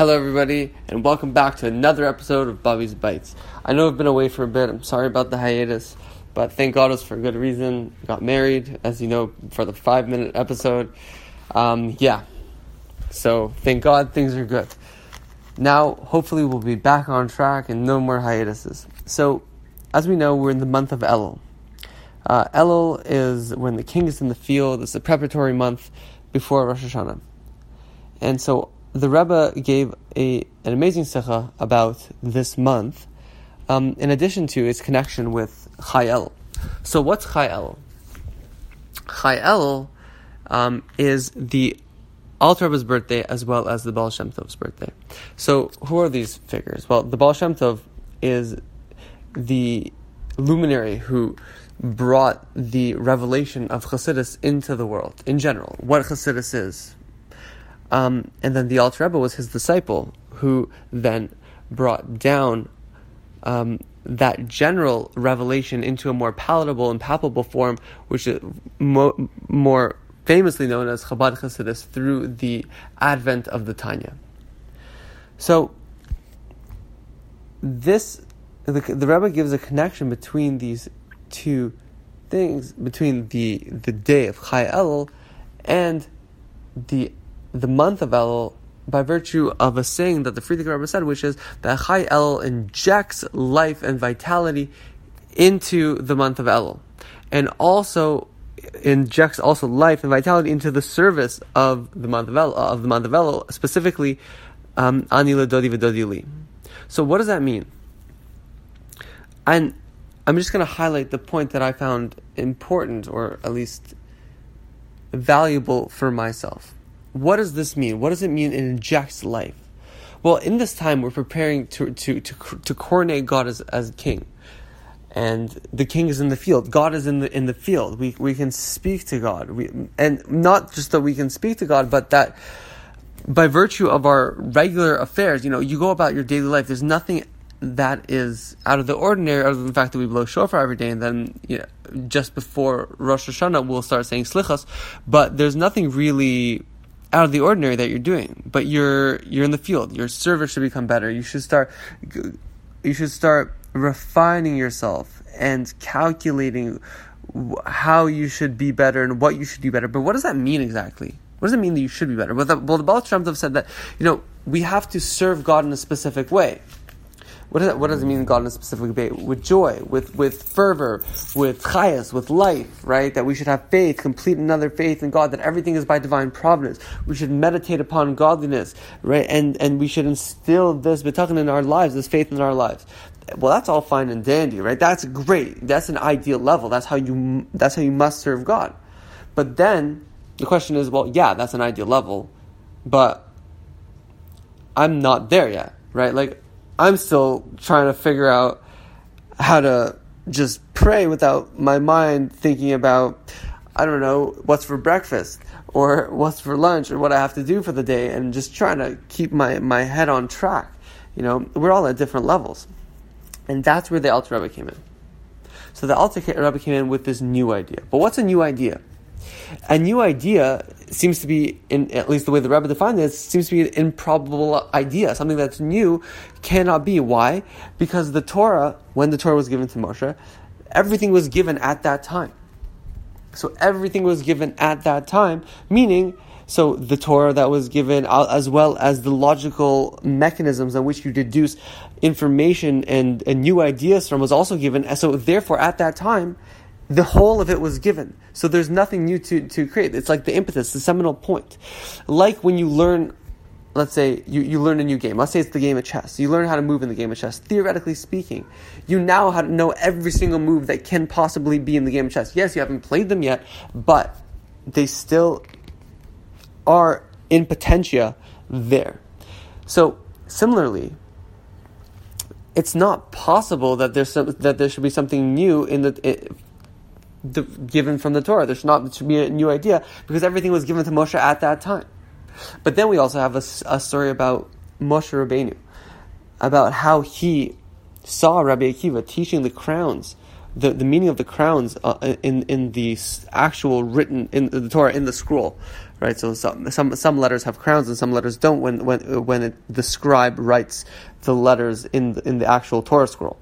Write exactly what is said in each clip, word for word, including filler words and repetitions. Hello everybody, and welcome back to another episode of Bobby's Bites. I know I've been away for a bit, I'm sorry about the hiatus, but thank God it's for a good reason. I got married, as you know, for the five minute episode. Um, yeah, so thank God things are good. Now, hopefully we'll be back on track and no more hiatuses. So, as we know, we're in the month of Elul. Uh, Elul is when the king is in the field. It's the preparatory month before Rosh Hashanah. And so, the Rebbe gave a an amazing sikha about this month, um, in addition to its connection with Chai Elul. So what's Chai Elul? Chai Elul um, is the Alter Rebbe's birthday as well as the Baal Shem Tov's birthday. So who are these figures? Well, the Baal Shem Tov is the luminary who brought the revelation of Chassidus into the world, in general, what Chassidus is. Um, and then the Alter Rebbe was his disciple, who then brought down um, that general revelation into a more palatable and palpable form, which is mo- more famously known as Chabad Chassidus, through the advent of the Tanya. So, this the, the Rebbe gives a connection between these two things, between the, the day of Chai Elul and the the month of Elul, by virtue of a saying that the Frierdiker Rebbe said, which is that Chai Elul injects life and vitality into the month of Elul, and also injects also life and vitality into the service of the month of Elul, of the month of Elul specifically, um, Ani L'Dodi V'Dodi Li. So what does that mean? And I'm just going to highlight the point that I found important, or at least valuable for myself. What does this mean? What does it mean it injects life? Well, in this time, we're preparing to to to, to coronate God as, as king. And the king is in the field. God is in the in the field. We we can speak to God. We, and not just that we can speak to God, but that by virtue of our regular affairs, you know, you go about your daily life. There's nothing that is out of the ordinary, other than the fact that we blow shofar every day, and then, you know, just before Rosh Hashanah, we'll start saying slichas. But there's nothing really out of the ordinary that you're doing, but you're you're in the field. Your service should become better. You should start you should start refining yourself and calculating how you should be better and what you should do better. But what does that mean exactly? What does it mean that you should be better? Well, the, well, the Baal Shem Tov said that, you know, we have to serve God in a specific way. What does that, what does it mean, God in a specific way? With joy, with with fervor, with chayas, with life, right? That we should have faith, complete another faith in God, that everything is by divine providence. We should meditate upon godliness, right? And and we should instill this betachan in our lives, this faith in our lives. Well, that's all fine and dandy, right? That's great. That's an ideal level. That's how you that's how you must serve God. But then the question is, well, yeah, that's an ideal level, but I'm not there yet, right? Like, I'm still trying to figure out how to just pray without my mind thinking about, I don't know, what's for breakfast or what's for lunch or what I have to do for the day, and just trying to keep my, my head on track. You know, we're all at different levels. And that's where the Alter Rebbe came in. So the Alter Rebbe came in with this new idea. But what's a new idea? A new idea seems to be, in, at least the way the Rebbe defined it, seems to be an improbable idea. Something that's new cannot be. Why? Because the Torah, when the Torah was given to Moshe, everything was given at that time. So everything was given at that time, meaning, so the Torah that was given, as well as the logical mechanisms on which you deduce information and, and new ideas from, was also given. So therefore, at that time, the whole of it was given. So there's nothing new to, to create. It's like the impetus, the seminal point. Like when you learn, let's say, you, you learn a new game. Let's say it's the game of chess. You learn how to move in the game of chess. Theoretically speaking, you now have to know every single move that can possibly be in the game of chess. Yes, you haven't played them yet, but they still are in potentia there. So, similarly, it's not possible that there's some, that there should be something new in the... It, The, given from the Torah. There should not there should be a new idea, because everything was given to Moshe at that time. But then we also have a, a story about Moshe Rabbeinu, about how he saw Rabbi Akiva teaching the crowns, the, the meaning of the crowns uh, in in the actual written in the Torah, in the scroll, right? So some some, some letters have crowns and some letters don't. When when when it, the scribe writes the letters in the, in the actual Torah scroll.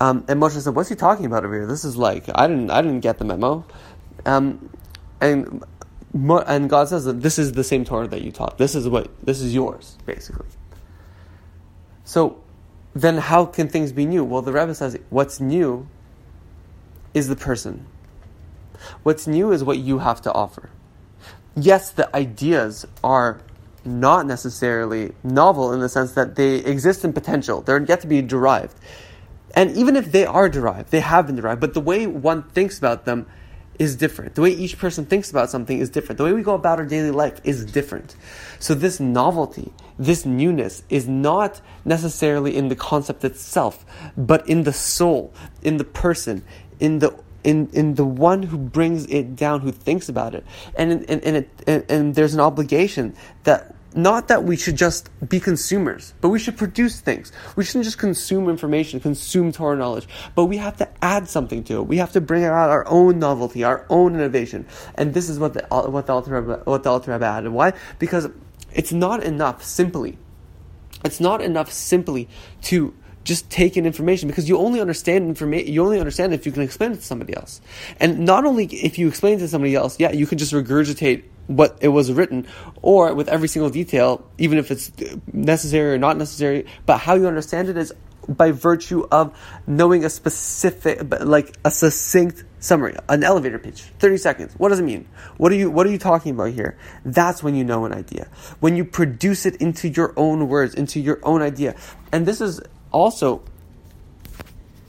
Um, and Moshe said, "What's he talking about over here? This is like I didn't I didn't get the memo." Um, and and God says that this is the same Torah that you taught. This is what this is yours, basically. So then, how can things be new? Well, the Rebbe says what's new is the person. What's new is what you have to offer. Yes, the ideas are not necessarily novel in the sense that they exist in potential. They're yet to be derived. And even if they are derived, they have been derived, but the way one thinks about them is different. The way each person thinks about something is different. The way we go about our daily life is different. So this novelty, this newness, is not necessarily in the concept itself, but in the soul, in the person, in the in in the one who brings it down, who thinks about it. And and and, it, and, and there's an obligation that not that we should just be consumers, but we should produce things. We shouldn't just consume information, consume Torah knowledge, but we have to add something to it. We have to bring out our own novelty, our own innovation. And this is what the what the Alter Rebbe, what the Alter Rebbe added. Why? Because it's not enough simply. It's not enough simply to just take in information, because you only understand information. You only understand if you can explain it to somebody else. And not only if you explain it to somebody else, yeah, you can just regurgitate what it was written, or with every single detail, even if it's necessary or not necessary. But how you understand it is by virtue of knowing a specific, like a succinct summary, an elevator pitch, thirty seconds. What does it mean? What are you What are you talking about here? That's when you know an idea. When you produce it into your own words, into your own idea. And this is also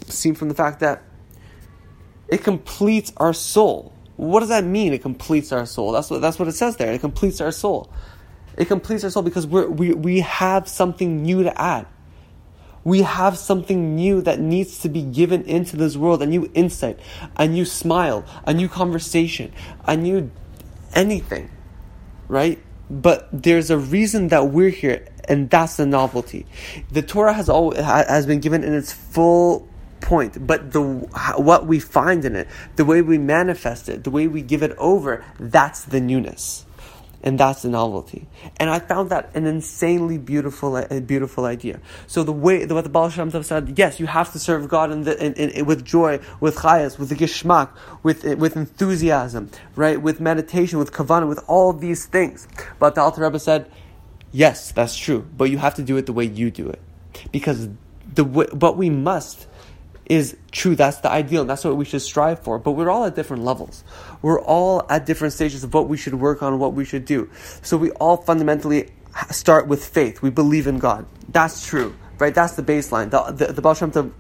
seen from the fact that it completes our soul. What does that mean? It completes our soul. That's what that's what it says there. It completes our soul. It completes our soul because we're, we we have something new to add. We have something new that needs to be given into this world. A new insight, a new smile, a new conversation, a new anything, right? But there's a reason that we're here, and that's the novelty. The Torah has always has been given in its full point, but the what we find in it, the way we manifest it, the way we give it over, that's the newness, and that's the novelty. And I found that an insanely beautiful, beautiful idea. So the way the, what the Baal Shem Tov said, yes, you have to serve God in the, in, in, with joy, with chayas, with the geshmak, with with enthusiasm, right, with meditation, with kavanah, with all these things. But the Alter Rebbe said, yes, that's true, but you have to do it the way you do it, because the what we must is true. That's the ideal. That's what we should strive for. But we're all at different levels. We're all at different stages of what we should work on, what we should do. So we all fundamentally start with faith. We believe in God. That's true, right? That's the baseline. The, the, the Baal Shem Tov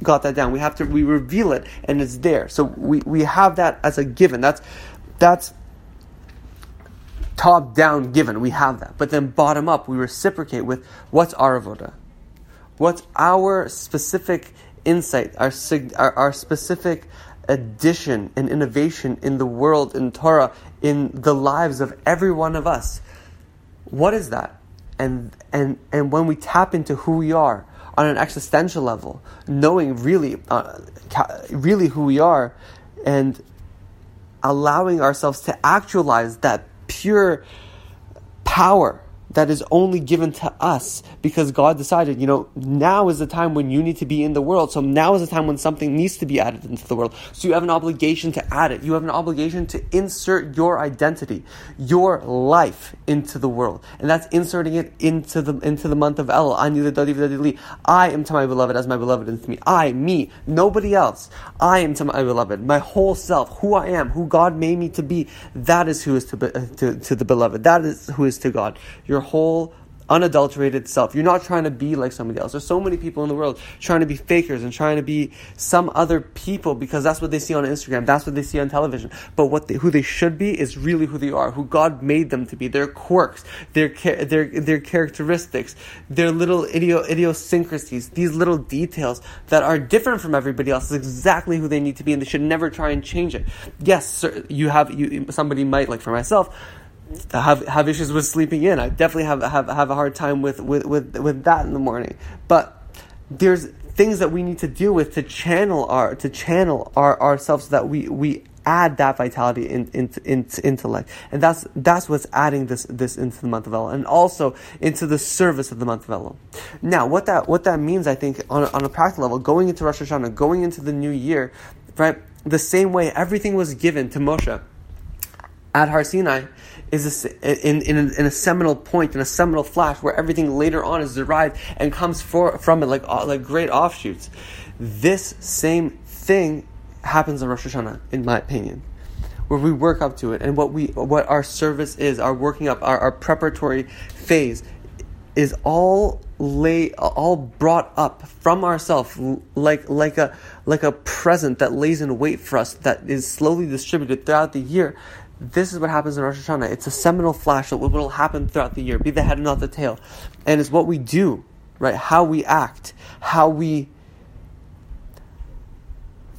got that down. We have to, we reveal it and it's there. So we, we have that as a given. That's, that's top down given. We have that. But then bottom up, we reciprocate with what's our avoda? What's our specific insight, our, sig- our our specific addition and innovation in the world, in Torah, in the lives of every one of us? What is that? And and and when we tap into who we are on an existential level, knowing really, uh, really who we are, and allowing ourselves to actualize that pure power that is only given to us because God decided, you know, now is the time when you need to be in the world. So now is the time when something needs to be added into the world. So you have an obligation to add it. You have an obligation to insert your identity, your life into the world. And that's inserting it into the into the month of Elul. I am to my beloved as my beloved is to me. I, me, nobody else. I am to my beloved. My whole self, who I am, who God made me to be, that is who is to, be, to, to the beloved. That is who is to God. Your whole unadulterated self. You're not trying to be like somebody else. There's so many people in the world trying to be fakers and trying to be some other people because that's what they see on Instagram, that's what they see on television. But what they, who they should be is really who they are, who God made them to be, their quirks, their their their characteristics, their little idiosyncrasies, these little details that are different from everybody else is exactly who they need to be, and they should never try and change it. Yes, sir, you have you somebody might, like for myself, Have have issues with sleeping in. I definitely have have, have a hard time with, with, with, with that in the morning. But there's things that we need to deal with to channel our to channel our ourselves so that we we add that vitality in, in, in, into life. And that's that's what's adding this this into the month of Elul, and also into the service of the month of Elul. Now, what that what that means, I think, on a, on a practical level, going into Rosh Hashanah, going into the new year, right? The same way everything was given to Moshe at Harsinai is a, in, in, in a seminal point, in a seminal flash, where everything later on is derived and comes for, from it like, like great offshoots. This same thing happens on Rosh Hashanah, in my opinion, where we work up to it, and what we, what our service is, our working up, our, our preparatory phase, is all lay, all brought up from ourselves, like like a like a present that lays in wait for us, that is slowly distributed throughout the year. This is what happens in Rosh Hashanah. It's a seminal flash of what will happen throughout the year. Be the head and not the tail, and it's what we do, right? How we act, how we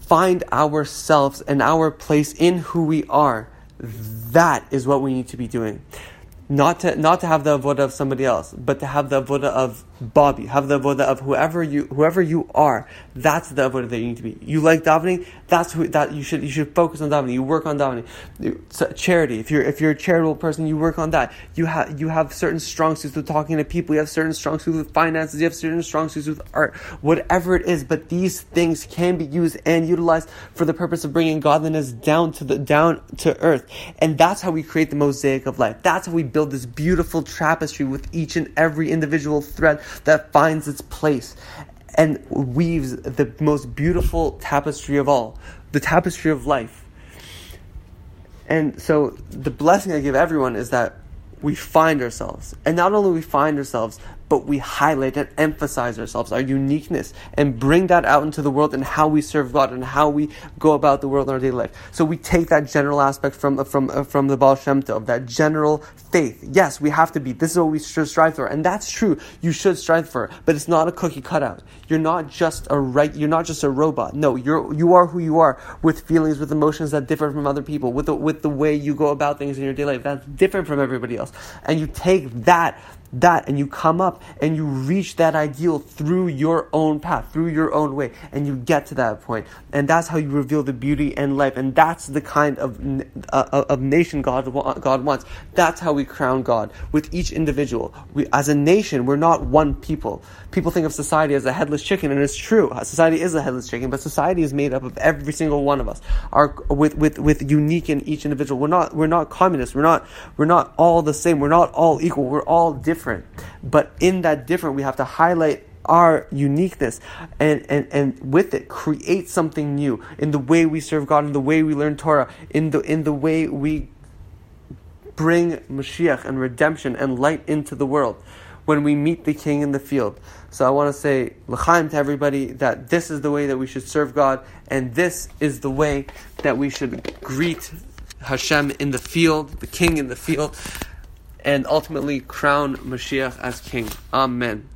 find ourselves and our place in who we are. That is what we need to be doing. Not to not to have the avoda of somebody else, but to have the avoda of Bobby, have the avoda of whoever you whoever you are. That's the avoda that you need to be. You like davening? That's who that you should you should focus on davening. You work on davening. Charity. If you're if you're a charitable person, you work on that. You have you have certain strong suits with talking to people. You have certain strong suits with finances. You have certain strong suits with art. Whatever it is, but these things can be used and utilized for the purpose of bringing godliness down to the down to earth. And that's how we create the mosaic of life. That's how we build this beautiful tapestry with each and every individual thread that finds its place and weaves the most beautiful tapestry of all, the tapestry of life. And so the blessing I give everyone is that we find ourselves, and not only we find ourselves, but we highlight and emphasize ourselves, our uniqueness, and bring that out into the world, and how we serve God, and how we go about the world in our daily life. So we take that general aspect from from from the Baal Shem Tov, that general faith. Yes, we have to be. This is what we should strive for, and that's true. You should strive for it, but it's not a cookie cutout. You're not just a right. You're not just a robot. No, you're you are who you are, with feelings, with emotions that differ from other people, with the, with the way you go about things in your daily life that's different from everybody else, and you take that. that and you come up and you reach that ideal through your own path, through your own way, and you get to that point. And that's how you reveal the beauty and life, and that's the kind of uh, of nation God God wants. That's how we crown God with each individual. We, as a nation, we're not one people. People think of society as a headless chicken, and it's true. Society is a headless chicken, but society is made up of every single one of us, Our, with, with, with unique in each individual. We're not we're not communists. We're not we're not all the same. We're not all equal. We're all different. But in that different, we have to highlight our uniqueness, and, and, and with it, create something new in the way we serve God, in the way we learn Torah, in the in the way we bring Mashiach and redemption and light into the world when we meet the King in the field. So I want to say L'chaim to everybody, that this is the way that we should serve God, and this is the way that we should greet Hashem in the field, the King in the field, and ultimately crown Mashiach as King. Amen.